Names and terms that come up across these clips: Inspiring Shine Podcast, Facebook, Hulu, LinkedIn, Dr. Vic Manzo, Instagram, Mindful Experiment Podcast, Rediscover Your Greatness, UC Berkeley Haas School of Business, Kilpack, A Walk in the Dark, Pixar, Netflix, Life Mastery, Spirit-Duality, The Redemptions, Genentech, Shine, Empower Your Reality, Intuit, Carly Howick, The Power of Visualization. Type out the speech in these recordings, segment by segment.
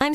I'm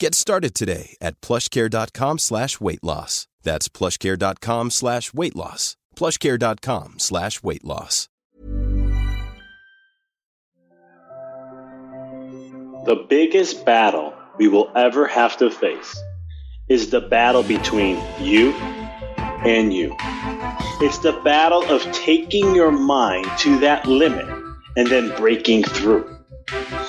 Get started today at plushcare.com/weight loss. That's plushcare.com/weight loss. plushcare.com/weight loss. The biggest battle we will ever have to face is the battle between you and you. It's the battle of taking your mind to that limit and then breaking through.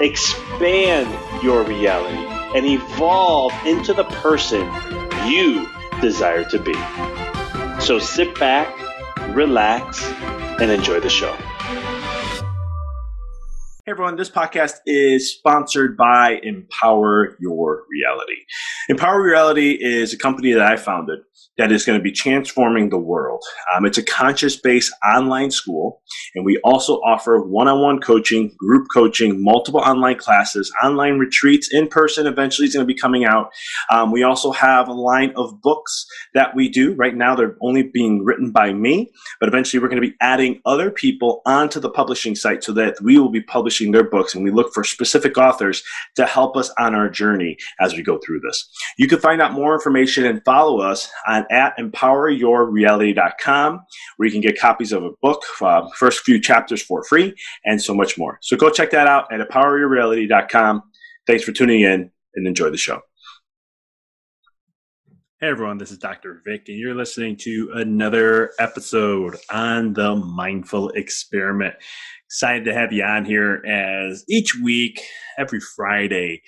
expand your reality, and evolve into the person you desire to be. So sit back, relax, and enjoy the show. Hey everyone, this podcast is sponsored by Empower Your Reality. Empower Reality is a company that I founded that is going to be transforming the world. It's a conscious-based online school, and we also offer one-on-one coaching, group coaching, multiple online classes, online retreats, in person. Eventually, it's going to be coming out. We also have a line of books that we do. Right now, they're only being written by me, but eventually, we're going to be adding other people onto the publishing site so that we will be publishing their books, and we look for specific authors to help us on our journey as we go through this. You can find out more information and follow us on at empoweryourreality.com, where you can get copies of a book, first few chapters for free, and so much more. So go check that out at empoweryourreality.com. Thanks for tuning in and enjoy the show. Hey everyone, this is Dr. Vic, and you're listening to another episode on the Mindful Experiment. Excited to have you on here as each week, every Friday,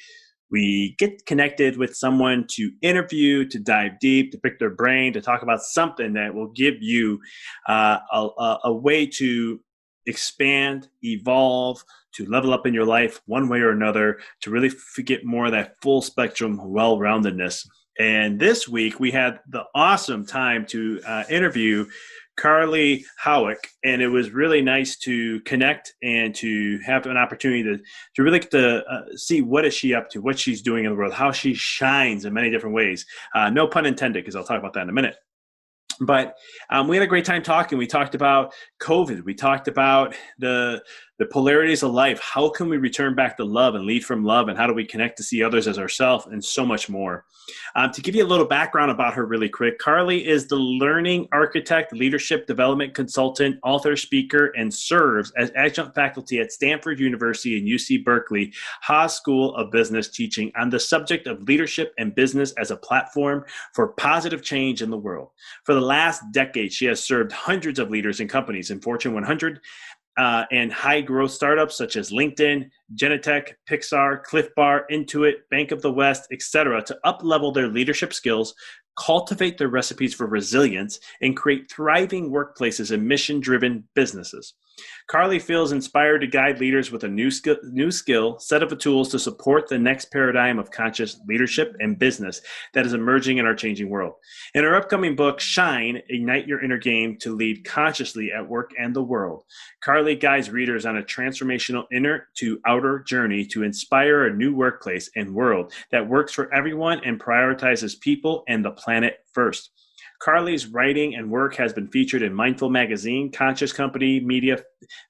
we get connected with someone to interview, to dive deep, to pick their brain, to talk about something that will give you a way to expand, evolve, to level up in your life one way or another, to really get more of that full spectrum well-roundedness. And this week, we had the awesome time to interview Carly Howick, and it was really nice to connect and to have an opportunity to really get to see what is she up to, what she's doing in the world, how she shines in many different ways. No pun intended, because I'll talk about that in a minute. But we had a great time talking. We talked about COVID. We talked about the the polarities of life, how can we return back to love and lead from love, and how do we connect to see others as ourselves, and so much more. To give you a little background about her really quick, Carly is the learning architect, leadership development consultant, author, speaker, and serves as adjunct faculty at Stanford University and UC Berkeley Haas School of Business teaching on the subject of leadership and business as a platform for positive change in the world. For the last decade, she has served hundreds of leaders and companies in Fortune 100, and high-growth startups such as LinkedIn, Genentech, Pixar, Cliff Bar, Intuit, Bank of the West, etc., to up-level their leadership skills, cultivate their recipes for resilience, and create thriving workplaces and mission-driven businesses. Carly feels inspired to guide leaders with a new skill, set of tools to support the next paradigm of conscious leadership and business that is emerging in our changing world. In her upcoming book, Shine, Ignite Your Inner Game to Lead Consciously at Work and the World, Carly guides readers on a transformational inner to outer journey to inspire a new workplace and world that works for everyone and prioritizes people and the planet first. Carly's writing and work has been featured in Mindful Magazine, Conscious Company, Media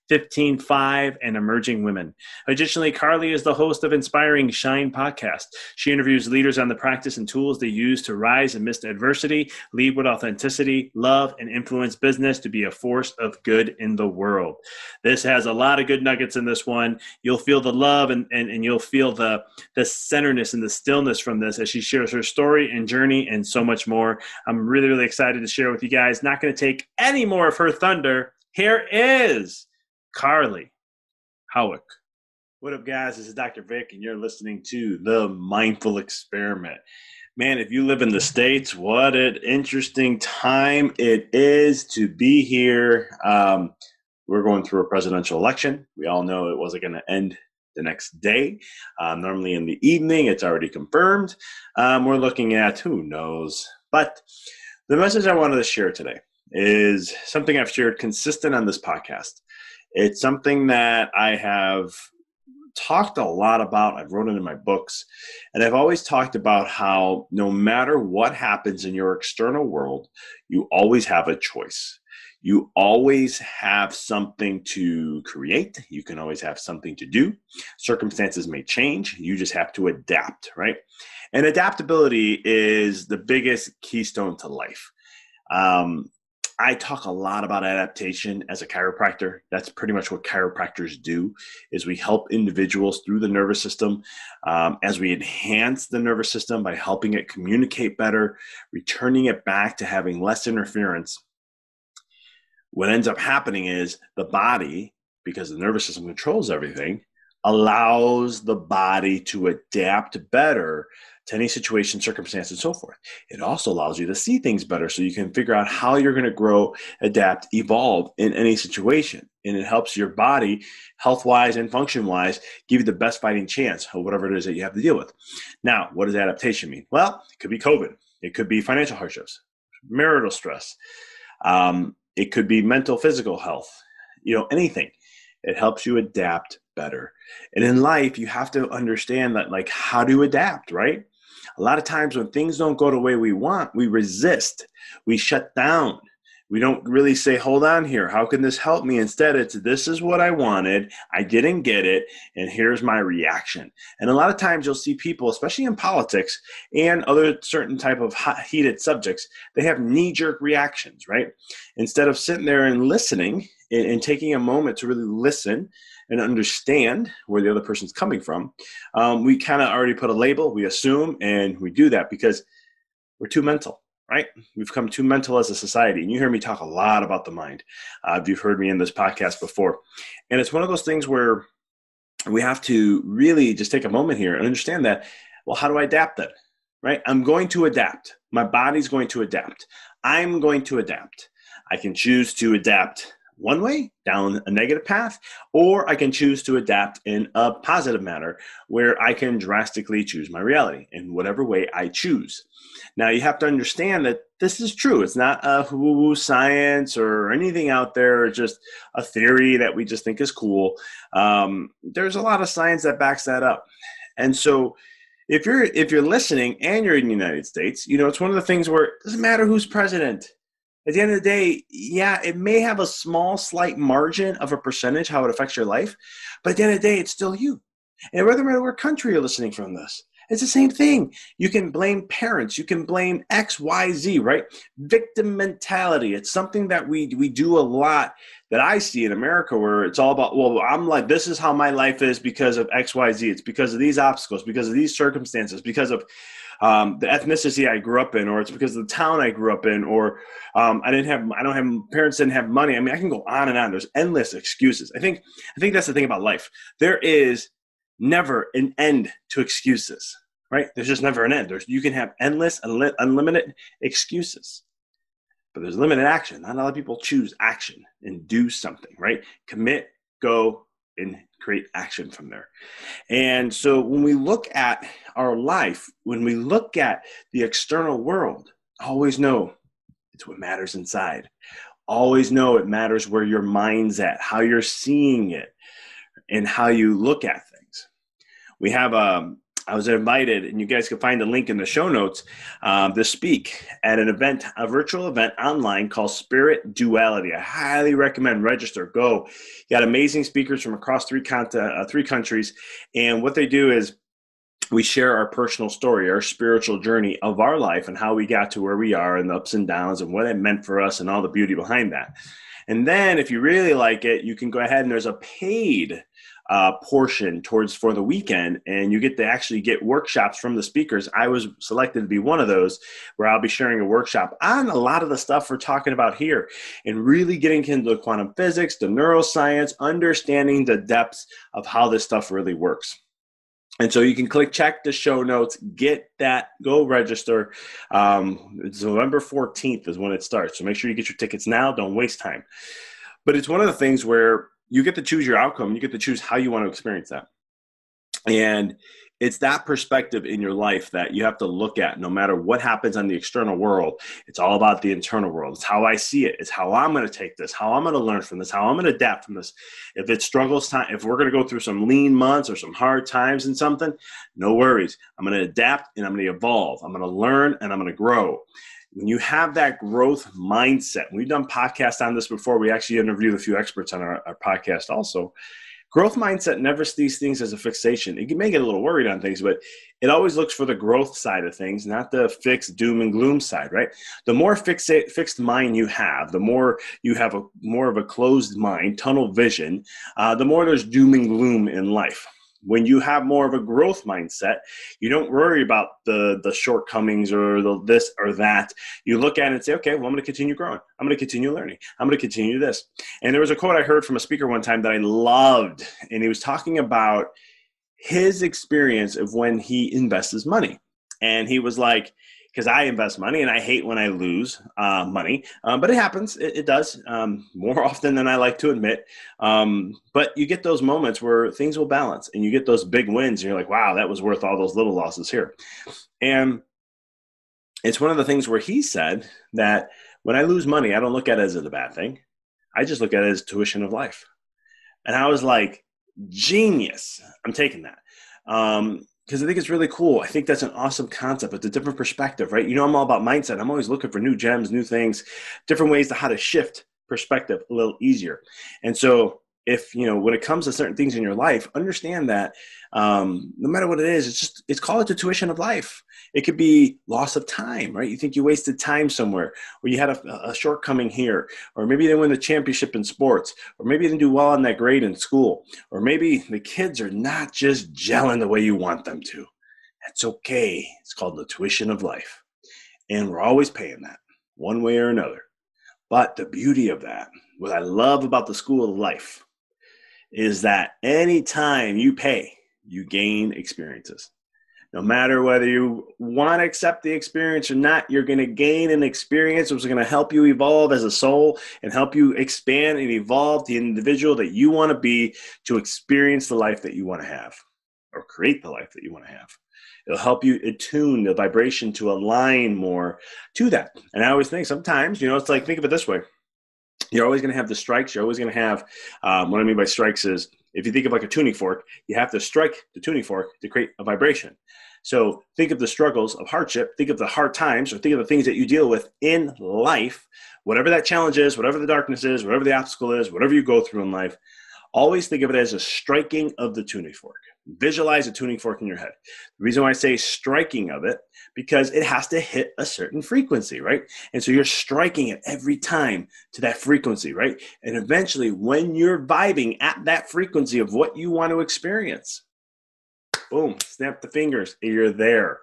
15.5, and Emerging Women. Additionally, Carly is the host of Inspiring Shine Podcast. She interviews leaders on the practice and tools they use to rise amidst adversity, lead with authenticity, love, and influence business to be a force of good in the world. This has a lot of good nuggets in this one. You'll feel the love and you'll feel the centeredness and the stillness from this as she shares her story and journey and so much more. I'm really excited to share with you guys. Not going to take any more of her thunder. Here is Carly Howick. What up, guys? This is Dr. Vic, and you're listening to The Mindful Experiment. Man, if you live in the States, what an interesting time it is to be here. We're going through a presidential election. We all know it wasn't going to end the next day. Normally in the evening, it's already confirmed. We're looking at who knows, but the message I wanted to share today is something I've shared consistent on this podcast. It's something that I have talked a lot about. I've written it in my books, and I've always talked about how no matter what happens in your external world, you always have a choice. You always have something to create. You can always have something to do. Circumstances may change. You just have to adapt, right? And adaptability is the biggest keystone to life. I talk a lot about adaptation as a chiropractor. That's pretty much what chiropractors do, is we help individuals through the nervous system as we enhance the nervous system by helping it communicate better, returning it back to having less interference. What ends up happening is the body, because the nervous system controls everything, allows the body to adapt better to any situation, circumstance, and so forth. It also allows you to see things better so you can figure out how you're going to grow, adapt, evolve in any situation. And it helps your body, health-wise and function-wise, give you the best fighting chance of whatever it is that you have to deal with. Now, what does adaptation mean? Well, it could be COVID. It could be financial hardships, marital stress. It could be mental, physical health, anything. It helps you adapt better. And in life, you have to understand that, like, how to adapt, right? A lot of times when things don't go the way we want, we resist, we shut down. We don't really say, hold on here, how can this help me? Instead, it's this is what I wanted, I didn't get it, and here's my reaction. And a lot of times you'll see people, especially in politics and other certain type of hot, heated subjects, they have knee-jerk reactions, right? Instead of sitting there and listening and taking a moment to really listen and understand where the other person's coming from, we kind of already put a label, we assume, and we do that because we're too mental. Right? We've come too mental as a society. And you hear me talk a lot about the mind. You've heard me in this podcast before. And it's one of those things where we have to really just take a moment here and understand that, well, how do I adapt then? Right? I'm going to adapt. My body's going to adapt. I'm going to adapt. I can choose to adapt one way, down a negative path, or I can choose to adapt in a positive manner where I can drastically choose my reality in whatever way I choose. Now, you have to understand that this is true. It's not a woo-woo science or anything out there, or just a theory that we just think is cool. There's a lot of science that backs that up. And so if you're listening and you're in the United States, it's one of the things where it doesn't matter who's president. at the end of the day, yeah, it may have a small, slight margin of a percentage how it affects your life, but at the end of the day, it's still you. And whether or not what country you're listening from this, it's the same thing. You can blame parents. You can blame X, Y, Z, right? Victim mentality. It's something that we do a lot that I see in America where it's all about, well, I'm like, this is how my life is because of X, Y, Z. It's because of these obstacles, because of these circumstances, because of the ethnicity I grew up in, or it's because of the town I grew up in, or parents didn't have money. I mean, I can go on and on. There's endless excuses. I think that's the thing about life. There is never an end to excuses, right? There's just never an end. You can have endless, unlimited excuses, but there's limited action. Not a lot of people choose action and do something, right? Commit, go, and create action from there. And so when we look at our life, when we look at the external world, always know it's what matters inside. Always know it matters where your mind's at, how you're seeing it, and how you look at things. We have, I was invited, and you guys can find the link in the show notes, to speak at an event, a virtual event online called Spirit Duality. I highly recommend register, go. You got amazing speakers from across three countries. And what they do is we share our personal story, our spiritual journey of our life and how we got to where we are and the ups and downs and what it meant for us and all the beauty behind that. And then if you really like it, you can go ahead and there's a paid portion towards for the weekend, and you get to actually get workshops from the speakers. I was selected to be one of those where I'll be sharing a workshop on a lot of the stuff we're talking about here and really getting into the quantum physics, the neuroscience, understanding the depths of how this stuff really works. And so you can check the show notes, get that, go register. It's November 14th is when it starts. So make sure you get your tickets now. Don't waste time. But it's one of the things where you get to choose your outcome. You get to choose how you want to experience that. And it's that perspective in your life that you have to look at no matter what happens on the external world. It's all about the internal world. It's how I see it. It's how I'm going to take this, how I'm going to learn from this, how I'm going to adapt from this. If it's struggles time, if we're going to go through some lean months or some hard times and something, no worries. I'm going to adapt and I'm going to evolve. I'm going to learn and I'm going to grow. When you have that growth mindset, we've done podcasts on this before. We actually interviewed a few experts on our podcast also. Growth mindset never sees things as a fixation. It may get a little worried on things, but it always looks for the growth side of things, not the fixed doom and gloom side, right? The more fixed mind you have, the more you have more of a closed mind, tunnel vision, the more there's doom and gloom in life. When you have more of a growth mindset, you don't worry about the shortcomings or the this or that. You look at it and say, okay, well, I'm going to continue growing. I'm going to continue learning. I'm going to continue this. And there was a quote I heard from a speaker one time that I loved, and he was talking about his experience of when he invests his money. And he was like, because I invest money and I hate when I lose money, but it happens. It does more often than I like to admit. But you get those moments where things will balance and you get those big wins and you're like, wow, that was worth all those little losses here. And it's one of the things where he said that when I lose money, I don't look at it as a bad thing. I just look at it as tuition of life. And I was like, genius. I'm taking that. Because I think it's really cool. I think that's an awesome concept. It's a different perspective, right? You know, I'm all about mindset. I'm always looking for new gems, new things, different ways to how to shift perspective a little easier. And so if, you know, when it comes to certain things in your life, understand that no matter what it is, it's called the tuition of life. It could be loss of time, right? You think you wasted time somewhere, or you had a shortcoming here, or maybe they win the championship in sports, or maybe they didn't do well on that grade in school, or maybe the kids are not just gelling the way you want them to. That's okay. It's called the tuition of life. And we're always paying that one way or another. But the beauty of that, what I love about the school of life, is that any time you pay, you gain experiences. No matter whether you want to accept the experience or not, you're going to gain an experience which is going to help you evolve as a soul and help you expand and evolve the individual that you want to be to experience the life that you want to have or create the life that you want to have. It'll help you attune the vibration to align more to that. And I always think sometimes, you know, it's like, think of it this way. You're always going to have the strikes. You're always going to have, what I mean by strikes is, if you think of like a tuning fork, you have to strike the tuning fork to create a vibration. So think of the struggles of hardship, think of the hard times, or think of the things that you deal with in life whatever that challenge is, whatever the darkness is, whatever the obstacle is, whatever you go through in life, always think of it as a striking of the tuning fork. Visualize a tuning fork in your head. The reason why I say striking of it, because it has to hit a certain frequency, right? And so you're striking it every time to that frequency, right? And eventually when you're vibing at that frequency of what you want to experience, boom, snap the fingers, you're there.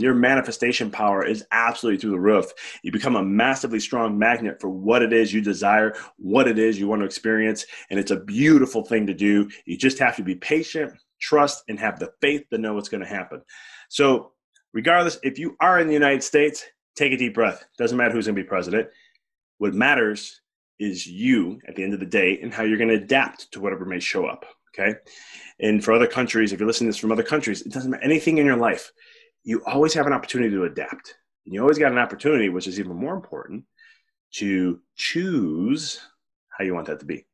Your manifestation power is absolutely through the roof. You become a massively strong magnet for what it is you desire, what it is you want to experience, and it's a beautiful thing to do. You just have to be patient, trust, and have the faith to know what's going to happen. So regardless, if you are in the United States, take a deep breath. Doesn't matter who's going to be president. What matters is you at the end of the day and how you're going to adapt to whatever may show up. Okay. And for other countries, if you're listening to this from other countries, it doesn't matter anything in your life. You always have an opportunity to adapt. And you always got an opportunity, which is even more important, to choose how you want that to be. And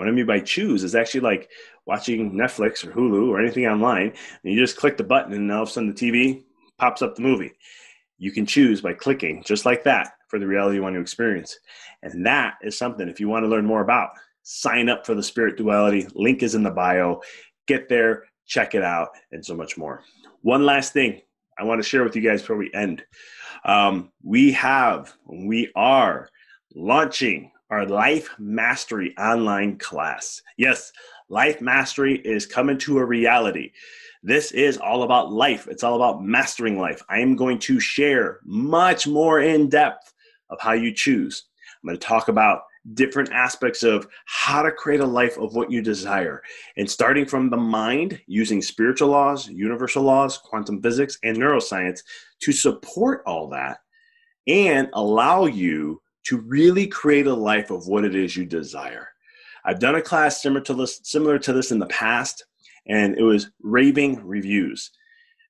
what I mean by choose is actually like watching Netflix or Hulu or anything online, and you just click the button and all of a sudden the TV pops up the movie. You can choose by clicking just like that for the reality you want to experience. And that is something, if you want to learn more about, sign up for the Spirit Duality. Link is in the bio. Get there, check it out, and so much more. One last thing I want to share with you guys before we end. We are launching our Life Mastery online class. Yes, Life Mastery is coming to a reality. This is all about life. It's all about mastering life. I am going to share much more in depth of how you choose. I'm going to talk about different aspects of how to create a life of what you desire. And starting from the mind, using spiritual laws, universal laws, quantum physics, and neuroscience to support all that and allow you to really create a life of what it is you desire. I've done a class similar to this in the past, and it was raving reviews.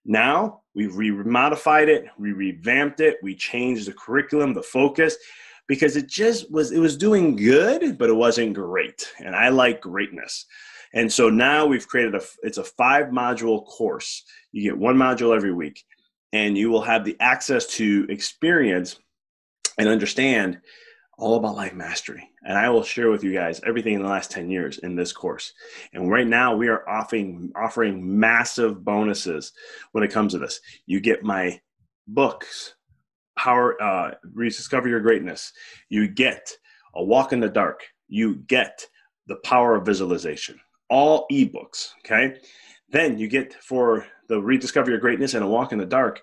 Now we've remodified it, we revamped it, we changed the curriculum, the focus, because it was doing good, but it wasn't great. And I like greatness. And so now we've created it's a 5-module course. You get one module every week, and you will have the access to experience and understand all about life mastery. And I will share with you guys everything in the last 10 years in this course. And right now we are offering massive bonuses when it comes to this. You get my books, Rediscover Your Greatness. You get A Walk in the Dark. You get The Power of Visualization. All ebooks, okay? Then you get, for the Rediscover Your Greatness and A Walk in the Dark,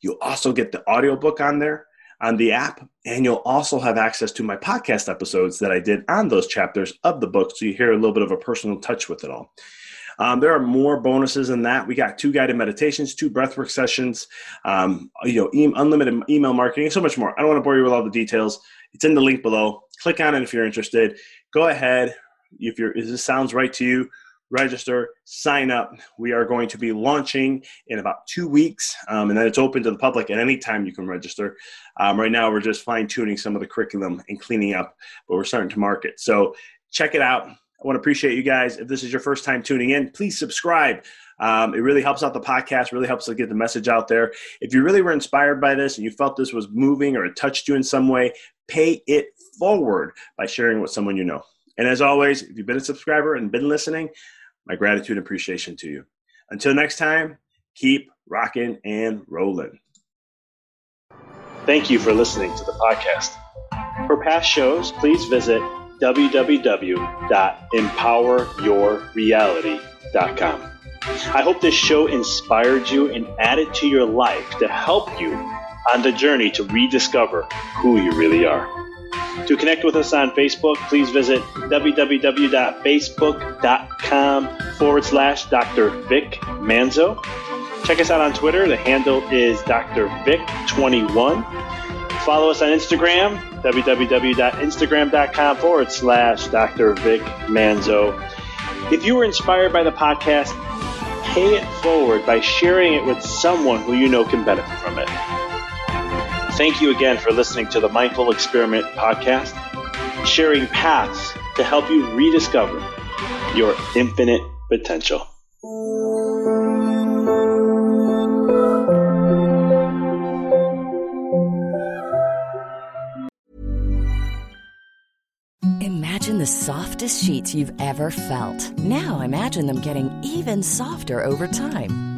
you also get the audiobook on there, on the app, and you'll also have access to my podcast episodes that I did on those chapters of the book, so you hear a little bit of a personal touch with it all. There are more bonuses than that. We got 2 guided meditations, 2 breathwork sessions, unlimited email marketing, and so much more. I don't want to bore you with all the details. It's in the link below. Click on it if you're interested. Go ahead. If this sounds right to you, register, sign up. We are going to be launching in about 2 weeks, and then it's open to the public at any time you can register. Right now, we're just fine-tuning some of the curriculum and cleaning up, but we're starting to market. So check it out. I want to appreciate you guys. If this is your first time tuning in, please subscribe. It really helps out the podcast, really helps to get the message out there. If you really were inspired by this and you felt this was moving or it touched you in some way, pay it forward by sharing with someone you know. And as always, if you've been a subscriber and been listening, my gratitude and appreciation to you. Until next time, keep rocking and rolling. Thank you for listening to the podcast. For past shows, please visit www.empoweryourreality.com. I hope this show inspired you and added to your life to help you on the journey to rediscover who you really are. To connect with us on Facebook, please visit facebook.com/Dr. Vic Manzo. Check us out on Twitter. The handle is Dr. Vic 21. Follow us on Instagram, www.instagram.com/Dr. Vic Manzo. If you were inspired by the podcast, pay it forward by sharing it with someone who you know can benefit from it. Thank you again for listening to the Mindful Experiment Podcast, sharing paths to help you rediscover your infinite potential. the softest sheets you've ever felt. Now imagine them getting even softer over time.